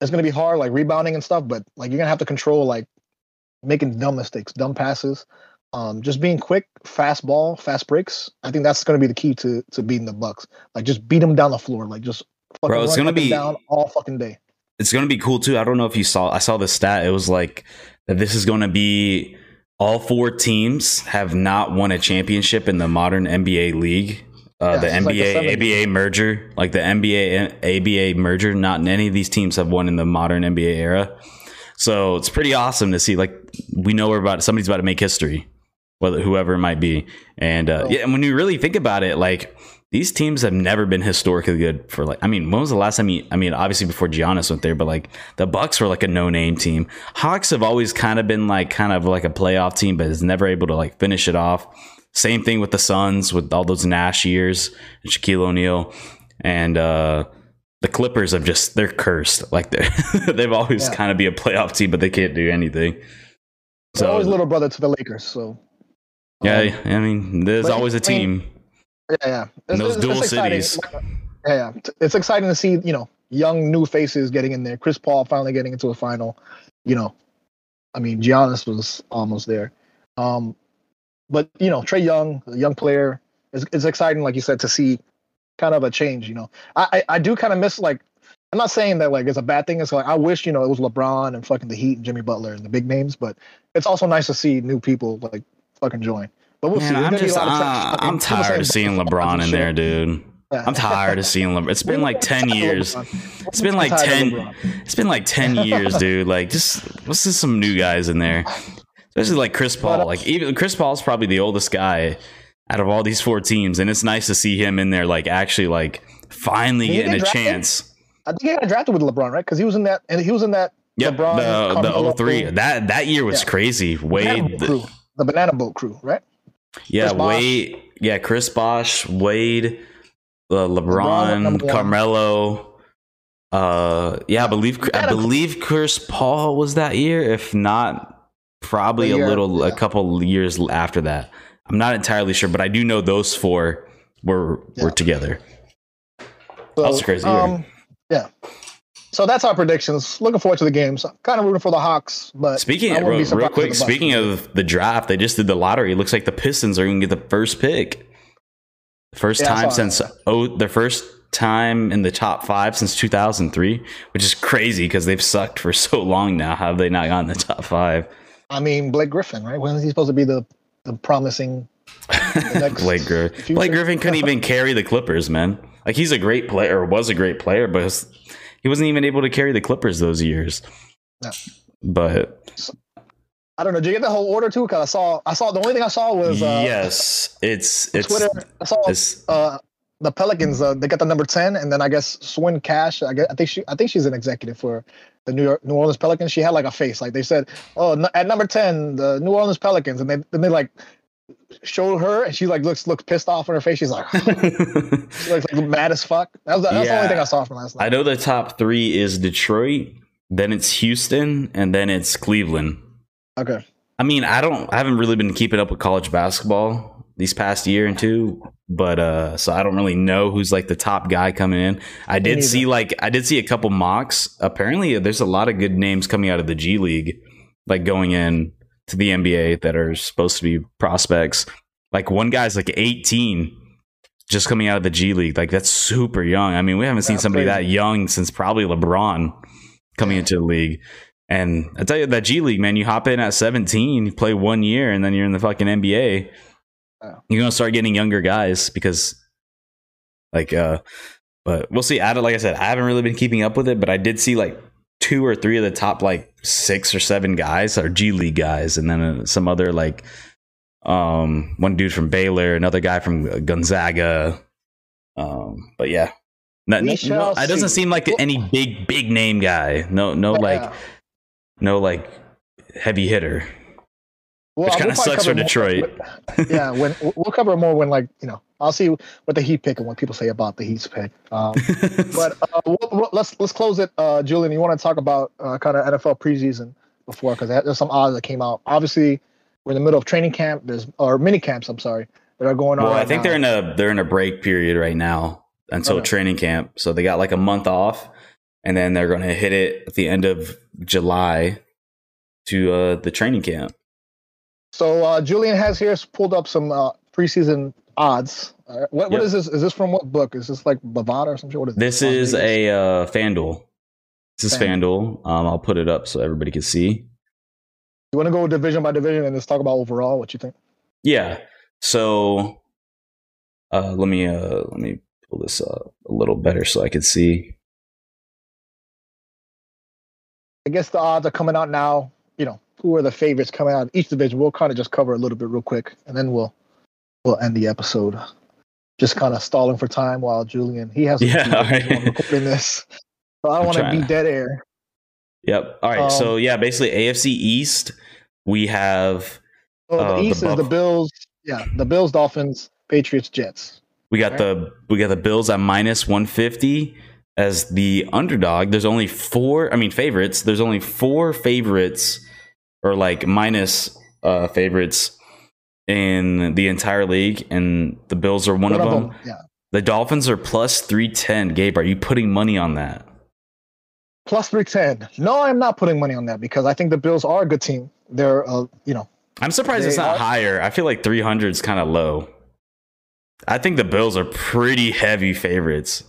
it's going to be hard, like rebounding and stuff, but like you're going to have to control, like making dumb mistakes, dumb passes, um, just being quick, fast ball, fast breaks. I think that's going to be the key to to beating the Bucks. Like just beat them down the floor, like just fucking Bro, it's run gonna be, down all fucking day. It's going to be cool too. I don't know if you saw, I saw the stat. It was like that this is going to be all four teams have not won a championship in the modern N B A league. Uh, yeah, the N B A, like the A B A merger, like the N B A, A B A merger, not any of these teams have won in the modern N B A era. So it's pretty awesome to see, like, we know we're about, somebody's about to make history, whether whoever it might be. And, uh, oh. yeah, and when you really think about it, like these teams have never been historically good for like, I mean, when was the last time you, I mean, obviously before Giannis went there, but like the Bucks were like a no name team. Hawks have always kind of been like, kind of like a playoff team, but is never able to like finish it off. Same thing with the Suns, with all those Nash years, and Shaquille O'Neal, and uh, the Clippers have just, they're cursed. Like they're, they've always yeah. kind of be a playoff team, but they can't do anything. So they're always little brother to the Lakers. So yeah, um, I mean, there's but, always a team. Yeah, yeah. It's, in those it's, dual it's cities. Yeah, yeah, it's exciting to see, you know, young new faces getting in there. Chris Paul finally getting into a final. You know, I mean, Giannis was almost there. Um, But, you know, Trae Young, a young player, it's, it's exciting, like you said, to see kind of a change, you know. I, I, I do kind of miss, like, I'm not saying that, like, it's a bad thing. It's like, I wish, you know, it was LeBron and fucking the Heat and Jimmy Butler and the big names. But it's also nice to see new people, like, fucking join. But we'll Man, see. I'm, just, uh, I'm tired of seeing LeBron in there, dude. Yeah. I'm tired of seeing LeBron. It's been like ten years. It's been like ten. It's been like ten years, dude. Like, just let's see some new guys in there. This is like Chris Paul. Like even Chris Paul's probably the oldest guy out of all these four teams, and it's nice to see him in there, like actually, like finally getting a chance. I think he got drafted with LeBron, right? Because he was in that, and he was in that. Yeah, the the oh three that that year was yeah. crazy. Wade, the, the Banana Boat crew, right? Yeah, Wade. Yeah, Chris Bosh, Wade, uh, LeBron, LeBron Carmelo. Uh, yeah, I believe I believe Chris Paul was that year, if not. Probably a year, little, yeah. a couple years after that. I'm not entirely sure, but I do know those four were yeah. were together. So, that was crazy. Um, yeah. So that's our predictions. Looking forward to the games. I'm kind of rooting for the Hawks, but speaking of, real, real quick, speaking of the draft, they just did the lottery. It looks like the Pistons are going to get the first pick. First yeah, time since oh, the first time in the top five since two thousand three, which is crazy because they've sucked for so long now. How have they not gotten the top five? I mean, Blake Griffin, right? When is he supposed to be the, the promising the next Blake Griffin? Blake Griffin couldn't even carry the Clippers, man. Like, he's a great player, was a great player, but his, he wasn't even able to carry the Clippers those years. No. But so, I don't know. Did you get the whole order too? Because I saw, I saw the only thing I saw was uh, yes, it's it's Twitter. I saw it's, uh, the Pelicans. Uh, they got the number ten, and then I guess Swin Cash. I guess I think she, I think she's an executive for the New York, New Orleans Pelicans. She had like a face, like they said, "Oh, no, at number ten, the New Orleans Pelicans," and they then they like showed her, and she like looks looks pissed off on her face. She's like, she looks like mad as fuck. That was, that was yeah. the only thing I saw from last night. I know the top three is Detroit, then it's Houston, and then it's Cleveland. Okay. I mean, I don't, I haven't really been keeping up with college basketball these past year and two, but uh, so I don't really know who's like the top guy coming in. I did see like I did see a couple mocks. Apparently, there's a lot of good names coming out of the G League, like going in to the N B A that are supposed to be prospects. Like one guy's like eighteen, just coming out of the G League. Like that's super young. I mean, we haven't seen that's somebody crazy. that young since probably LeBron coming into the league. And I tell you, that G League, man, you hop in at seventeen, you play one year, and then you're in the fucking N B A. You're gonna start getting younger guys because, like, uh, but we'll see. I don't, like I said, I haven't really been keeping up with it, but I did see like two or three of the top like six or seven guys are G League guys, and then uh, some other like, um, one dude from Baylor, another guy from Gonzaga, um, but yeah, not, no, no, it doesn't seem like any big big name guy. No, no, like, no, like heavy hitter, well, which kind of we'll sucks for Detroit. More, yeah, when we'll cover more when, like, you know, I'll see what the Heat pick and what people say about the Heat's pick. Um, but uh, we'll, we'll, let's let's close it, uh, Julian. You want to talk about uh, kind of N F L preseason before, because there's some odds that came out. Obviously, we're in the middle of training camp. There's or mini camps. I'm sorry, that are going on. Well, right I think now. they're in a they're in a break period right now until okay. training camp. So they got like a month off. And then they're going to hit it at the end of July to uh, the training camp. So uh, Julian has here pulled up some uh, preseason odds. Uh, what, yep. what is this? Is this from what book? Is this like Bovada or something? What is this? This is a uh, FanDuel. This is FanDuel. Um, I'll put it up so everybody can see. You want to go division by division and just talk about overall what you think? Yeah. So uh, let me uh, let me pull this up a little better so I can see. I guess the odds are coming out now. You know, who are the favorites coming out of each division? We'll kind of just cover a little bit real quick, and then we'll we'll end the episode. Just kind of stalling for time while Julian he has yeah, all right. recording this. So I don't want to be dead air. Yep. All right. Um, so yeah, basically A F C East. We have so uh, the East the is Buff- the Bills. Yeah, the Bills, Dolphins, Patriots, Jets. We got right? the we got the Bills at minus one fifty. As the underdog, there's only four, I mean, favorites. There's only four favorites or like minus uh, favorites in the entire league. And the Bills are one, one of them. them. Yeah. The Dolphins are plus three ten. Gabe, are you putting money on that? Plus three ten. No, I'm not putting money on that because I think the Bills are a good team. They're, uh, you know. I'm surprised it's not are- higher. I feel like three hundred is kind of low. I think the Bills are pretty heavy favorites.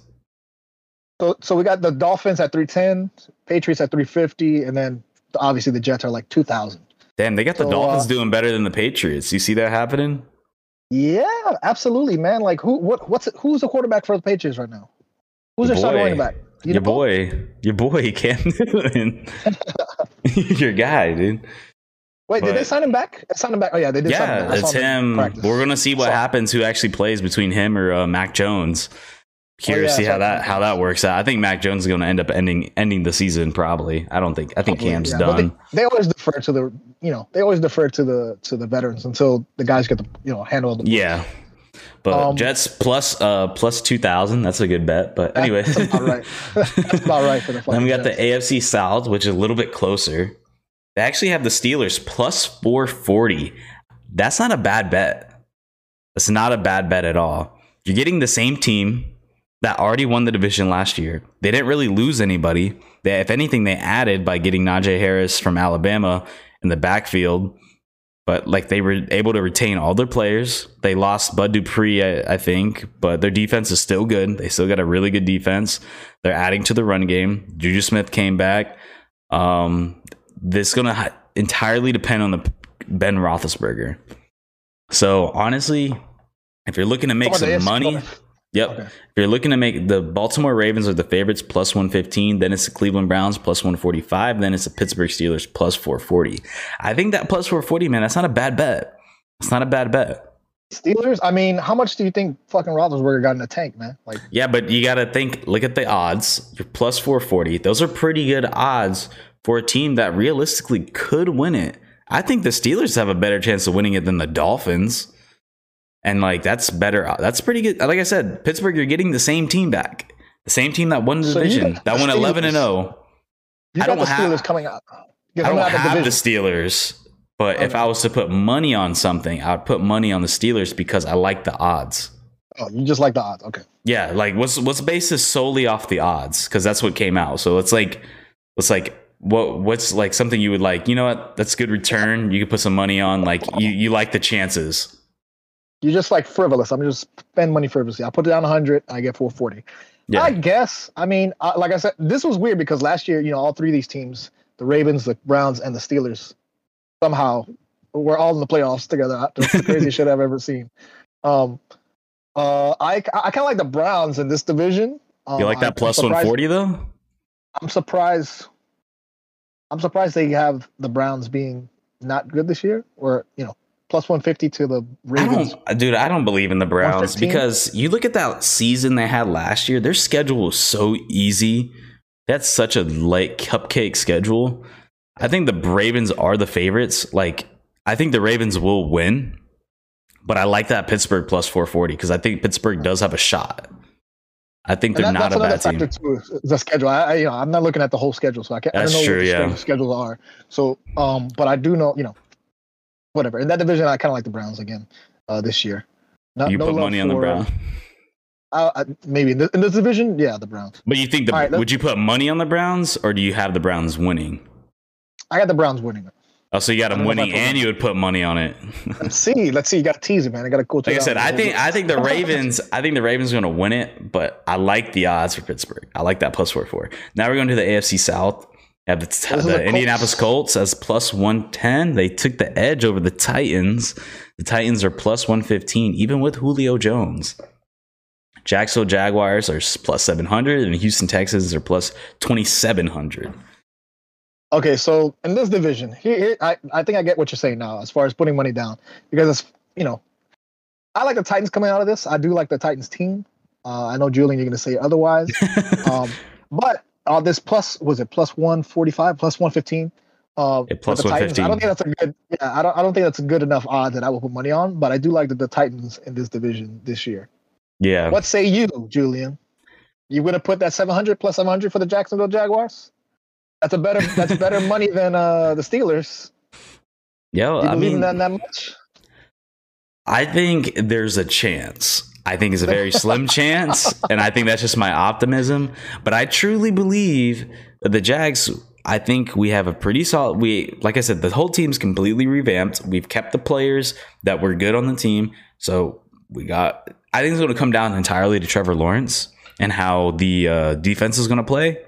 So, so we got the Dolphins at three ten, Patriots at three fifty, and then obviously the Jets are like two thousand. Damn, they got the so, Dolphins uh, doing better than the Patriots. You see that happening? Yeah, absolutely, man. Like, who? What? What's who's the quarterback for the Patriots right now? Who's your their starting running back? You your boy, know? your boy, Cam Newton. Your guy, dude. Wait, but, did they sign him back? They signed him back. Oh yeah, they did. Yeah, sign him it's him. Practice. We're gonna see what so, happens. Who actually plays between him or uh, Mac Jones? Curious to oh, yeah, see how that how that works out. I think Mac Jones is going to end up ending ending the season probably. I don't think I think probably, Cam's yeah. done. They, they always defer to the you know they always defer to the to the veterans until the guys get the you know handle the yeah. But um, Jets plus uh plus two thousand. That's a good bet. But that's anyway, that's about right. That's about right for the. Then we got Jets. The A F C South, which is a little bit closer. They actually have the Steelers plus four forty. That's not a bad bet. That's not a bad bet at all. You're getting the same team that already won the division last year. They didn't really lose anybody. They, if anything, they added by getting Najee Harris from Alabama in the backfield. But like they were able to retain all their players. They lost Bud Dupree, I, I think, but their defense is still good. They still got a really good defense. They're adding to the run game. Juju Smith came back. Um, this is going to entirely depend on the Ben Roethlisberger. So honestly, if you're looking to make some is. money... Yep. Okay. If you're looking to make the Baltimore Ravens are the favorites plus one fifteen, then it's the Cleveland Browns plus one forty-five, then it's the Pittsburgh Steelers plus four forty. I think that plus four forty, man, that's not a bad bet. It's not a bad bet. Steelers, I mean, how much do you think fucking Roethlisberger got in the tank, man? Like, yeah, but you got to think, look at the odds. You're plus four forty. Those are pretty good odds for a team that realistically could win it. I think the Steelers have a better chance of winning it than the Dolphins. And, like, that's better. That's pretty good. Like I said, Pittsburgh, you're getting the same team back. The same team that won the so division. That the won Steelers. eleven and oh. You I don't the Steelers have, coming out. I don't out have the, the Steelers. But okay. if I was to put money on something, I would put money on the Steelers because I like the odds. Oh, you just like the odds. Okay. Yeah, like, what's what's basis solely off the odds? Because that's what came out. So it's like, it's like what what's, like, something you would like, you know what, that's good return. You could put some money on, like, you, you like the chances. You're just like frivolous. I'm just spend money frivolously. I put down one hundred, I get four forty. Yeah. I guess. I mean, I, like I said, this was weird because last year, you know, all three of these teams, the Ravens, the Browns, and the Steelers, somehow were all in the playoffs together. That's the craziest shit I've ever seen. Um, uh, I I kind of like the Browns in this division. Um, you like that I'm plus one forty though? I'm surprised. I'm surprised they have the Browns being not good this year, or you know. Plus one fifty to the Ravens. I don't, dude, I don't believe in the Browns because you look at that season they had last year. Their schedule was so easy. That's such a like cupcake schedule. I think the Ravens are the favorites. Like, I think the Ravens will win, but I like that Pittsburgh plus four forty because I think Pittsburgh does have a shot. I think they're that, not a bad team. Too, the schedule. I, I, you know, I'm not looking at the whole schedule, so I can't. That's I don't know true, what the yeah. schedules are. So, um, but I do know, you know, whatever. In that division, I kind of like the Browns again uh, this year. Not, you no put money on for, the Browns? Uh, I, maybe in this, in this division, yeah, the Browns. But you think the right, would you put money on the Browns, or do you have the Browns winning? I got the Browns winning. Oh, so you got them winning, and you would put money on it. Let's see. Let's see. You got to tease it, man. I got to go. Like I said, I think I think the Ravens. I think the Ravens are going to win it, but I like the odds for Pittsburgh. I like that plus four four. Now we're going to the A F C South. Yeah, the, the, the Indianapolis Colts as plus one ten. They took the edge over the Titans. The Titans are plus one fifteen, even with Julio Jones. Jacksonville Jaguars are plus seven hundred, and Houston Texans are plus twenty seven hundred. Okay, so in this division, here, here I, I think I get what you're saying now as far as putting money down. Because, it's you know, I like the Titans coming out of this. I do like the Titans team. Uh, I know, Julian, you're going to say otherwise. um, but uh, this plus, was it plus one forty-five, plus one fifteen? Uh, yeah, plus the Titans, I don't think that's a good, yeah, I don't, I don't think that's a good enough odds that I will put money on. But I do like the, the Titans in this division this year. Yeah. What say you, Julian? You going to put that seven hundred plus seven hundred for the Jacksonville Jaguars? That's a better. That's better money than uh, the Steelers. Yeah, well, I mean, that, that much? I think there's a chance. I think it's a very slim chance, and I think that's just my optimism. But I truly believe that the Jags. I think we have a pretty solid. We, like I said, the whole team's completely revamped. We've kept the players that were good on the team. So we got. I think it's going to come down entirely to Trevor Lawrence and how the uh, defense is going to play.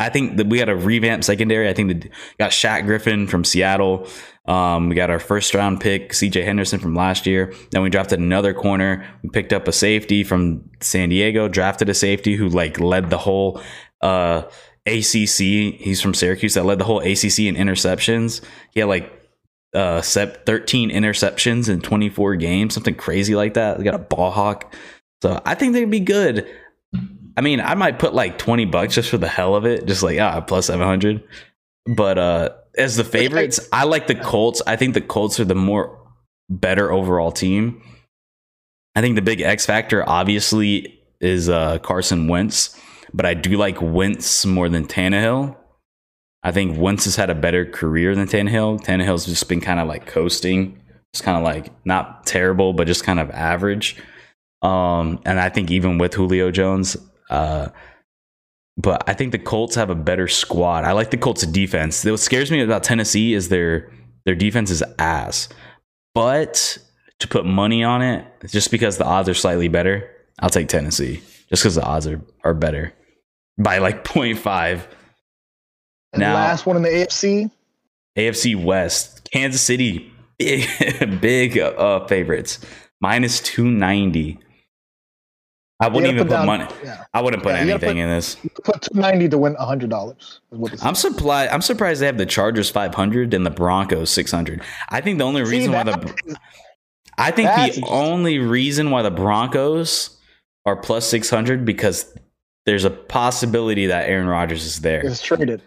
I think that we got a revamped secondary. I think that got Shaq Griffin from Seattle. Um, we got our first round pick, C J Henderson from last year. Then we drafted another corner. We picked up a safety from San Diego, drafted a safety who like led the whole uh, A C C. He's from Syracuse that led the whole A C C in interceptions. He had like uh, thirteen interceptions in twenty-four games, something crazy like that. We got a ball hawk. So I think they'd be good. I mean, I might put like twenty bucks just for the hell of it. Just like, ah, plus seven hundred. But uh, as the favorites, I like the Colts. I think the Colts are the more better overall team. I think the big X factor, obviously, is uh, Carson Wentz. But I do like Wentz more than Tannehill. I think Wentz has had a better career than Tannehill. Tannehill's just been kind of like coasting. Just kind of like not terrible, but just kind of average. Um, and I think even with Julio Jones... Uh, but I think the Colts have a better squad. I like the Colts' defense. What scares me about Tennessee is their their defense is ass. But to put money on it, just because the odds are slightly better, I'll take Tennessee. Just because the odds are, are better by like point five. And now, last one in the A F C. A F C West. Kansas City, big, big uh, favorites. Minus two ninety. I wouldn't even put, put money. Yeah. I wouldn't put yeah, anything put, in this. You put two ninety to win one hundred dollars. I'm surprised. I'm surprised they have the Chargers five hundred and the Broncos six hundred. I think the only See, reason why the is, I think the only reason why the Broncos are plus six hundred because there's a possibility that Aaron Rodgers is there. It's traded.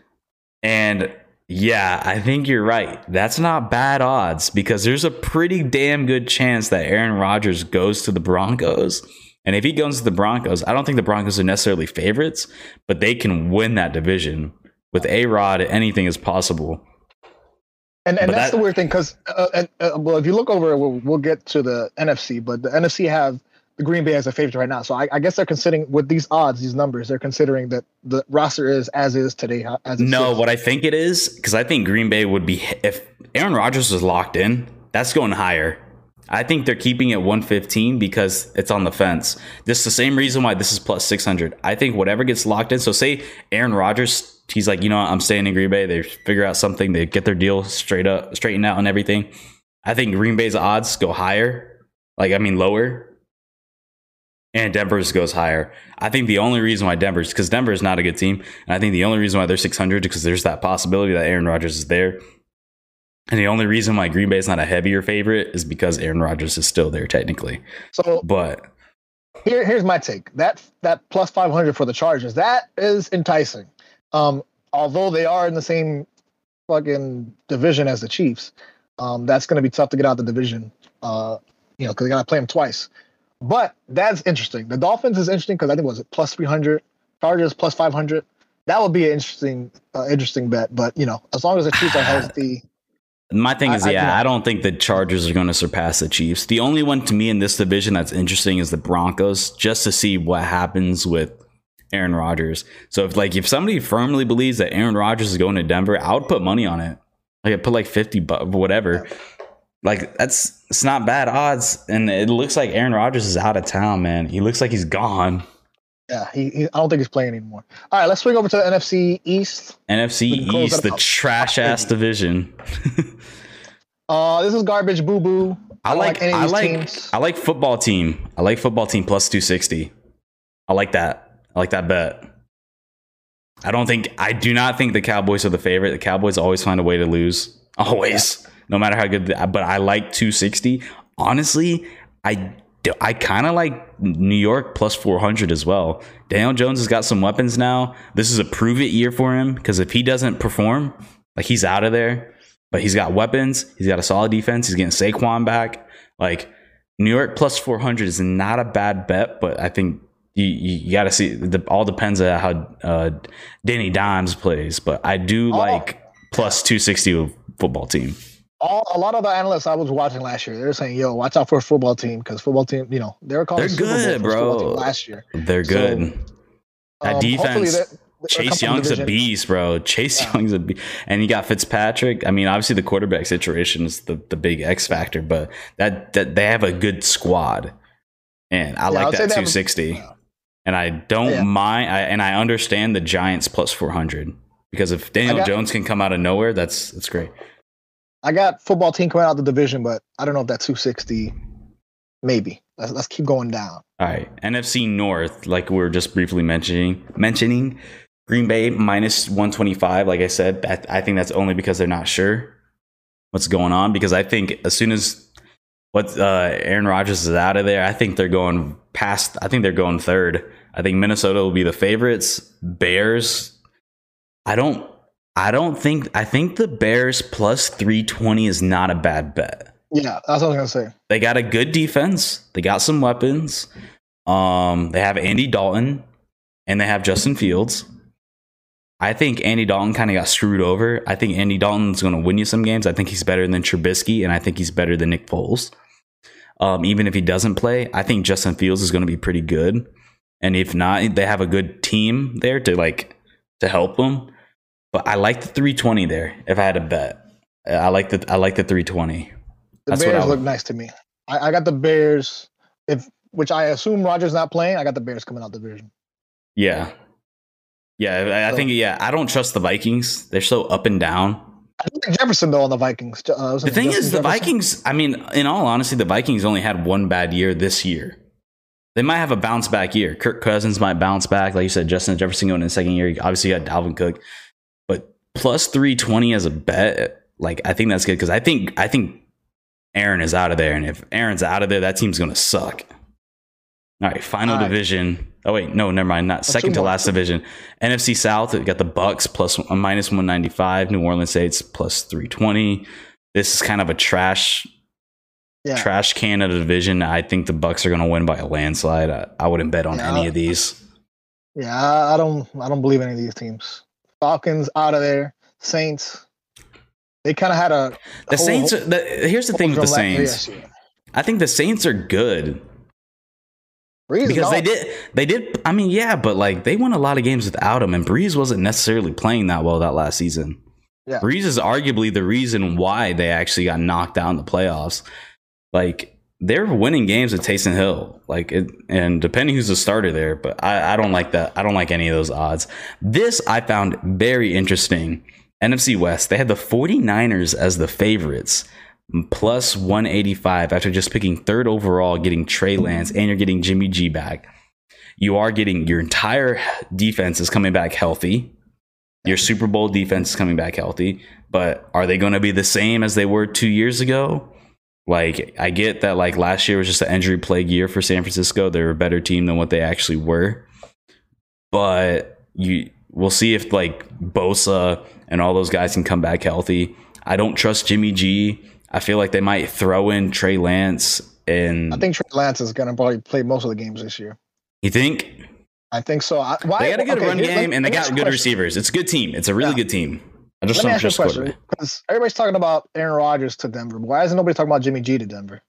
And yeah, I think you're right. That's not bad odds because there's a pretty damn good chance that Aaron Rodgers goes to the Broncos. And if he goes to the Broncos, I don't think the Broncos are necessarily favorites, but they can win that division with A-Rod. Anything is possible. And and but that's that, the weird thing because uh, and, uh, well, if you look over, we'll, we'll get to the N F C, but the N F C have the Green Bay as a favorite right now. So I, I guess they're considering with these odds, these numbers, they're considering that the roster is as is today. As no, is. What I think it is because I think Green Bay would be if Aaron Rodgers is locked in, that's going higher. I think they're keeping it one fifteen because it's on the fence. This is the same reason why this is plus six hundred. I think whatever gets locked in. So say Aaron Rodgers, he's like, you know what, I'm staying in Green Bay. They figure out something. They get their deal straight up, straightened out and everything. I think Green Bay's odds go higher. Like, I mean, lower. And Denver's goes higher. I think the only reason why Denver's, because Denver is not a good team. And I think the only reason why they're six hundred is because there's that possibility that Aaron Rodgers is there. And the only reason why Green Bay is not a heavier favorite is because Aaron Rodgers is still there technically. So, but here, here's my take. That that plus five hundred for the Chargers, that is enticing. Um, although they are in the same fucking division as the Chiefs. Um, that's going to be tough to get out the division, uh, you know, because they got to play them twice. But that's interesting. The Dolphins is interesting because I think was it plus three hundred, Chargers plus five hundred. That would be an interesting, uh, interesting bet. But you know, as long as the Chiefs are healthy. My thing is, I, yeah, I, you know, I don't think the Chargers are going to surpass the Chiefs. The only one to me in this division that's interesting is the Broncos, just to see what happens with Aaron Rodgers. So if like if somebody firmly believes that Aaron Rodgers is going to Denver, I would put money on it. Like I put like fifty, but whatever. Like that's it's not bad odds, and it looks like Aaron Rodgers is out of town, man. He looks like he's gone. Yeah, he, he. I don't think he's playing anymore. All right, let's swing over to the N F C East. N F C East, the trash ass division. uh, this is garbage, boo boo. I, I like, like any I of these like, teams. I like football team. I like football team plus two sixty. I like that. I like that bet. I don't think. I do not think the Cowboys are the favorite. The Cowboys always find a way to lose. Always, yeah. No matter how good. They, but I like two sixty. Honestly, I. I kind of like New York plus four hundred as well. Daniel Jones has got some weapons now. This is a prove it year for him, because if he doesn't perform, like he's out of there. But he's got weapons. He's got a solid defense. He's getting Saquon back. Like New York plus four hundred is not a bad bet, but I think you, you, you got to see. It all depends on how uh, Danny Dimes plays. But I do oh. like plus two sixty football team. All, a lot of the analysts I was watching last year, they were saying, "Yo, watch out for a football team because football team, you know, they were calling they're Super good, Bowl bro. Football team last year. They're so, good. That um, defense, they're, they're Chase Young's a beast, bro. Chase yeah. Young's a beast, and you got Fitzpatrick. I mean, obviously the quarterback situation is the, the big X factor, but that that they have a good squad, and I yeah, like I that two sixty, uh, and I don't yeah. mind, I, and I understand the Giants plus four hundred because if Daniel got, Jones can come out of nowhere, that's that's great." I got football team coming out of the division, but I don't know if that's two sixty. Maybe. Let's, let's keep going down. All right. N F C North, like we were just briefly mentioning, mentioning Green Bay minus one twenty-five. Like I said, I, I think that's only because they're not sure what's going on. Because I think as soon as what uh, Aaron Rodgers is out of there, I think they're going past. I think they're going third. I think Minnesota will be the favorites. Bears. I don't. I don't think I think the Bears plus three twenty is not a bad bet. Yeah, that's what I was gonna say. They got a good defense. They got some weapons. Um, they have Andy Dalton and they have Justin Fields. I think Andy Dalton kind of got screwed over. I think Andy Dalton's gonna win you some games. I think he's better than Trubisky, and I think he's better than Nick Foles. Um, even if he doesn't play, I think Justin Fields is gonna be pretty good. And if not, they have a good team there to like to help them. But I like the three twenty there. If I had a bet, I like the I like the three twenty. The That's Bears what I look nice to me. I, I got the Bears, if which I assume Rodgers not playing. I got the Bears coming out the division. Yeah, yeah. I, I think yeah. I don't trust the Vikings. They're so up and down. I think Jefferson though on the Vikings. Uh, the thing Justin is, Jefferson. The Vikings. I mean, in all honesty, the Vikings only had one bad year this year. They might have a bounce back year. Kirk Cousins might bounce back, like you said. Justin Jefferson going in the second year. Obviously, you got Dalvin Cook. Plus three twenty as a bet, like I think that's good because I think I think Aaron is out of there, and if Aaron's out of there, that team's gonna suck. All right, final All right. division. Oh wait, no, never mind. Not that's second to last division. N F C South. We got the Bucks plus uh, minus one ninety-five. New Orleans Saints plus three twenty. This is kind of a trash, yeah. trash can of the division. I think the Bucks are gonna win by a landslide. I, I wouldn't bet on yeah, any of these. Yeah, I don't. I don't believe any of these teams. Falcons out of there. Saints. They kind of had a. The whole, Saints. Are, the, here's the thing with the Saints. I think the Saints are good. Breeze because they did. They did. I mean, yeah, but like they won a lot of games without him, and Breeze wasn't necessarily playing that well that last season. Yeah. Breeze is arguably the reason why they actually got knocked out in the playoffs. Like they're winning games with Taysom Hill. Like it, and depending who's the starter there, but I, I don't like that. I don't like any of those odds. This I found very interesting. N F C West, they had the 49ers as the favorites, plus one eighty-five after just picking third overall, getting Trey Lance, and you're getting Jimmy G back. You are getting your entire defense is coming back healthy. Your Super Bowl defense is coming back healthy. But are they going to be the same as they were two years ago? Like, I get that, like, last year was just an injury plague year for San Francisco. They were a better team than what they actually were. But you we'll see if, like, Bosa and all those guys can come back healthy. I don't trust Jimmy G. I feel like they might throw in Trey Lance. And I think Trey Lance is going to probably play most of the games this year. You think? I think so. I, why, they got a good okay, run here, game, let, and they got good question. receivers. It's a good team. It's a really yeah. good team. I just let don't trust quarterback. Because everybody's talking about Aaron Rodgers to Denver. Why isn't nobody talking about Jimmy G to Denver?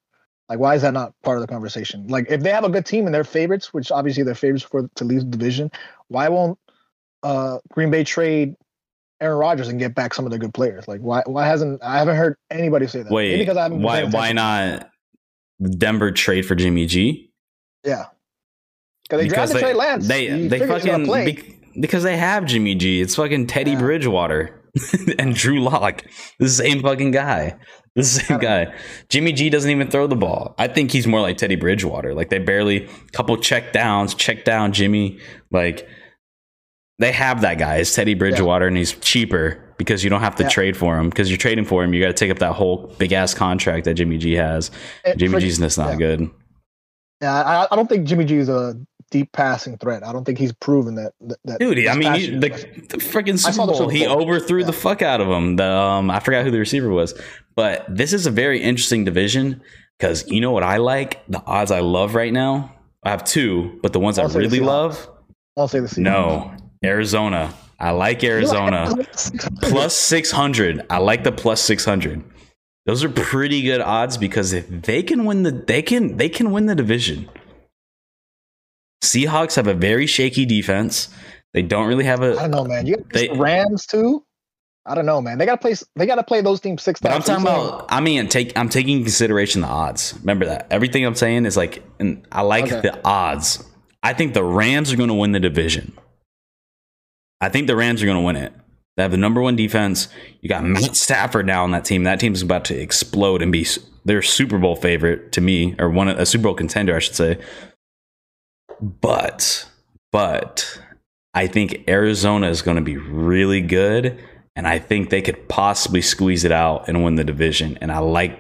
Like, why is that not part of the conversation? Like, if they have a good team and they're favorites, which obviously they're favorites for to lead the division, why won't uh, Green Bay trade Aaron Rodgers and get back some of their good players? Like, why? Why hasn't I haven't heard anybody say that? Wait, Maybe because I haven't why? Why not Denver trade for Jimmy G? Yeah, they because they drafted Trey Lance. They they, they fucking be, because they have Jimmy G. It's fucking Teddy yeah. Bridgewater and Drew Lock. The same fucking guy. The same guy. Jimmy G doesn't even throw the ball. I think he's more like Teddy Bridgewater. Like, they barely, couple check downs, check down Jimmy. Like, they have that guy. It's Teddy Bridgewater, yeah. and he's cheaper because you don't have to yeah. trade for him. Because you're trading for him, you got to take up that whole big ass contract that Jimmy G has. It, Jimmy for, G's just not yeah. good. Yeah, I, I don't think Jimmy G is a deep passing threat. I don't think he's proven that. that, that Dude, I mean, he, the, the freaking Super Bowl, he overthrew yeah. the fuck out of him. The, um, I forgot who the receiver was. But this is a very interesting division because you know what I like? The odds I love right now? I have two, but the ones I'll I really love? I'll say the Seahawks. No, Arizona. I like Arizona. Plus six hundred. I like the plus six hundred. Those are pretty good odds because if they can win the they can they can win the division. Seahawks have a very shaky defense. They don't really have a. I don't know, man. You got the Rams too. I don't know, man. They got to play. They got to play those teams six times. I'm talking about. I mean, take. I'm taking consideration the odds. Remember that. Everything I'm saying is like, and I like okay. the odds. I think the Rams are going to win the division. I think the Rams are going to win it. They have the number one defense. You got Matt Stafford now on that team. That team is about to explode and be their Super Bowl favorite to me, or one a Super Bowl contender, I should say. But, but I think Arizona is going to be really good, and I think they could possibly squeeze it out and win the division. And I like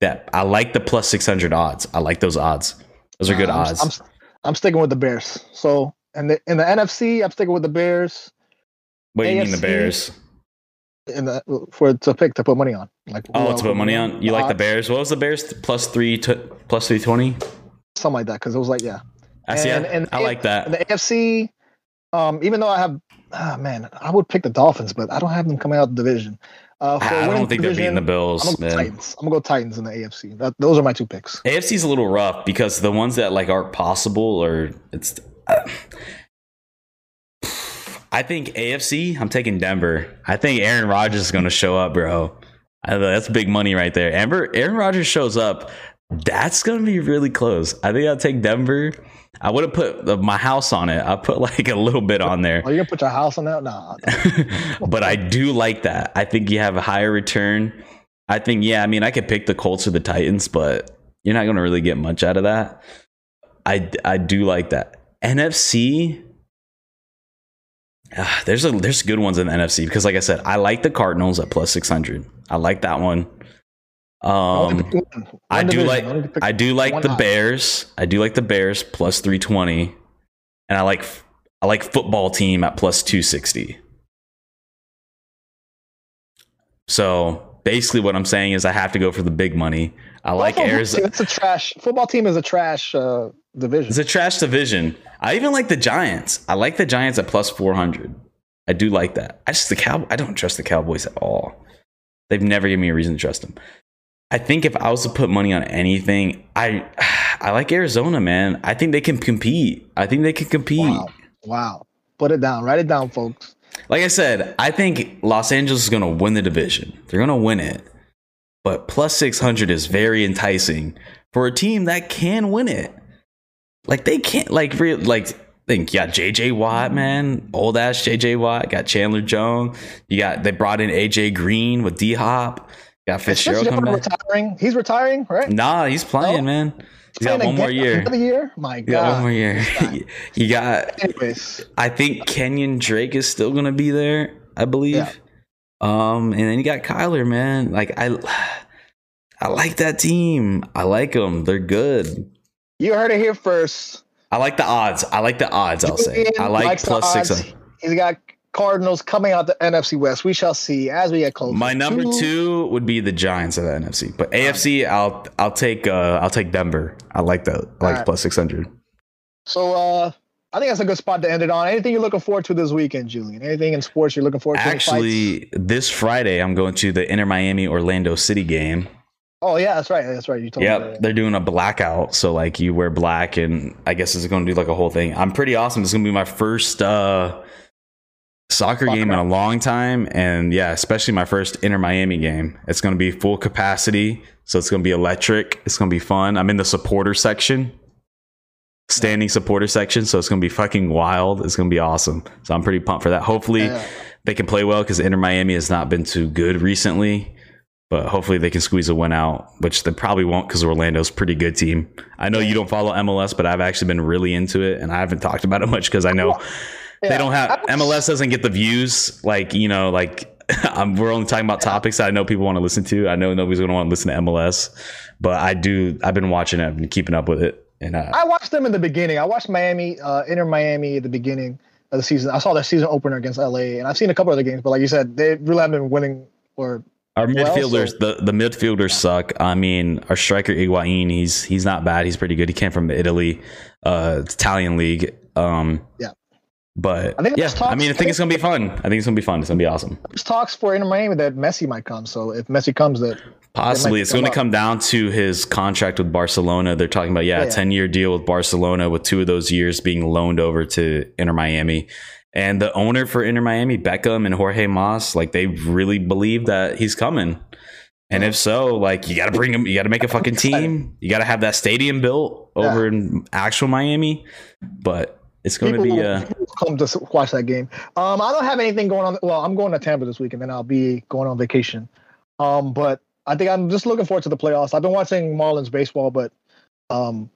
that. I like the plus six hundred odds. I like those odds. Those are good uh, I'm, odds. I'm, I'm sticking with the Bears. So, and in, in the N F C, I'm sticking with the Bears. What do you mean the Bears? In the for to pick to put money on. Like oh, well, to put money on. You odds. Like the Bears? What was the Bears plus three t- plus three twenty? Something like that. Because it was like yeah. I see. And, I, and I like that. The A F C, um, even though I have, oh man, I would pick the Dolphins, but I don't have them coming out of the division. Uh, for I don't think division, they're beating the Bills. I'm gonna go Titans. I'm gonna go Titans in the A F C. That, those are my two picks. A F C's a little rough because the ones that like aren't possible or it's. Uh, I think A F C. I'm taking Denver. I think Aaron Rodgers is gonna show up, bro. I, that's big money right there. Amber, Aaron Rodgers shows up. That's gonna be really close. I think I'll take Denver. I would have put the, my house on it. I put like a little bit on there. Are you gonna put your house on that? Nah. But I do like that. I think you have a higher return. I think, yeah, I mean, I could pick the Colts or the Titans, but you're not gonna really get much out of that. I, I do like that. N F C. Uh, there's a there's good ones in the N F C because, like I said, I like the Cardinals at plus six hundred. I like that one. Um, I do like I do like the Bears. I do like the Bears plus three twenty, and I like I like football team at plus two sixty. So basically, what I'm saying is I have to go for the big money. I like Arizona. It's a trash football team is a trash uh, division. It's a trash division. I even like the Giants. I like the Giants at plus four hundred. I do like that. I just the Cow. I don't trust the Cowboys at all. They've never given me a reason to trust them. I think if I was to put money on anything, I I like Arizona, man. I think they can compete. I think they can compete. Wow. Wow. Put it down. Write it down, folks. Like I said, I think Los Angeles is going to win the division. They're going to win it. But plus six hundred is very enticing for a team that can win it. Like they can't like real like think yeah, J J Watt, man, old ass J J Watt, got Chandler Jones. You got they brought in A J Green with D Hop. Got Fitzgerald coming back. Retiring. He's retiring, right? Nah, he's playing, no. man. He's, he's got one more year. Another year? My God. He's got one more year. You got. Anyways. I think Kenyon Drake is still gonna be there, I believe. Yeah. Um, and then you got Kyler, man. Like I, I like that team. I like them. They're good. You heard it here first. I like the odds. I like the odds. Julian I'll say. I like plus six hundred. He's got Cardinals coming out the N F C West. We shall see as we get closer. My number two, two would be the Giants of the N F C, but A F C, right. I'll I'll take uh, I'll take Denver. I like that. I like right. plus six hundred. So uh, I think that's a good spot to end it on. Anything you're looking forward to this weekend, Julian? Anything in sports you're looking forward to? Actually, this Friday I'm going to the Inter Miami Orlando City game. Oh yeah, that's right. That's right. You told yep, me. Yeah, they're doing a blackout, so like you wear black, and I guess it's going to do like a whole thing. I'm pretty awesome. It's going to be my first. Uh, Soccer Fuck game up. in a long time, and yeah, especially my first Inter Miami game. It's going to be full capacity, so it's going to be electric. It's going to be fun. I'm in the supporter section, standing yeah. supporter section, so it's going to be fucking wild. It's going to be awesome. So I'm pretty pumped for that. Hopefully yeah. they can play well, because Inter Miami has not been too good recently, but hopefully they can squeeze a win out, which they probably won't, because Orlando's a pretty good team. I know you don't follow M L S, but I've actually been really into it, and I haven't talked about it much because I know. Yeah. They don't have M L S doesn't get the views like you know like I'm, we're only talking about topics that I know people want to listen to. I know nobody's going to want to listen to M L S, but I do. I've been watching it and keeping up with it. And uh, I watched them in the beginning. I watched Miami, uh, Inter Miami, at the beginning of the season. I saw their season opener against L A, and I've seen a couple other games. But like you said, they really haven't been winning. Or our well, midfielders, so. the the midfielders suck. I mean, our striker Higuain, he's he's not bad. He's pretty good. He came from Italy, uh, Italian league. Um, yeah. But I think yeah, talks, I mean, I think it's gonna be fun. I think it's gonna be fun. It's gonna be awesome. There's talks for Inter Miami that Messi might come. So if Messi comes, that possibly it's come gonna up. come down to his contract with Barcelona. They're talking about yeah, yeah, a ten-year deal with Barcelona, with two of those years being loaned over to Inter Miami. And the owner for Inter Miami, Beckham and Jorge Mas, like they really believe that he's coming. And if so, like you gotta bring him. You gotta make a fucking team. You gotta have that stadium built over yeah. in actual Miami. But it's going people to be uh, come to watch that game. Um, I don't have anything going on. Well, I'm going to Tampa this week, and then I'll be going on vacation. Um, but I think I'm just looking forward to the playoffs. I've been watching Marlins baseball, but um,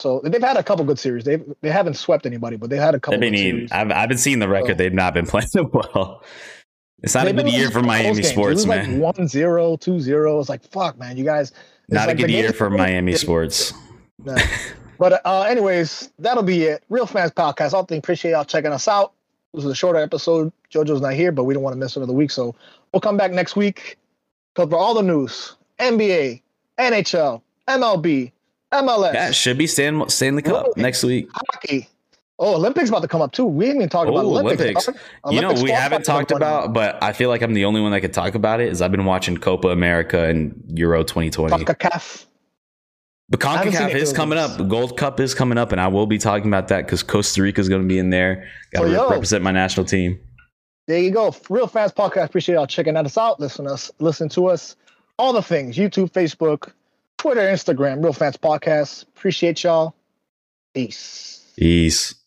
so they've had a couple good series. They they haven't swept anybody, but they had a couple. Good series. I've I've been seeing the record. So, they've not been playing so well. It's not a good year for Miami sports, man. Like one zero, two zero It's like fuck, man. You guys. Not like a good year for Miami sports. Yeah. But uh, anyways, that'll be it. Real Fans Podcast. I appreciate y'all checking us out. This was a shorter episode. JoJo's not here, but we don't want to miss another week. So we'll come back next week. Cover all the news. N B A, N H L, M L B, M L S. Yeah, should be Stan- Stanley Cup Olympics, next week. Hockey. Oh, Olympics about to come up too. We haven't even talked oh, about Olympics. Olympics. You Olympics know, we haven't talked about, but I feel like I'm the only one that could talk about it, is I've been watching Copa America and Euro twenty twenty. CONCACAF. But CONCACAF is coming up. The Gold Cup is coming up, and I will be talking about that because Costa Rica is going to be in there. Got to so, re- represent my national team. There you go. Real Fans Podcast. Appreciate y'all checking us out. Listen us. Listen to us. All the things. YouTube, Facebook, Twitter, Instagram. Real Fans Podcast. Appreciate y'all. Peace. Peace.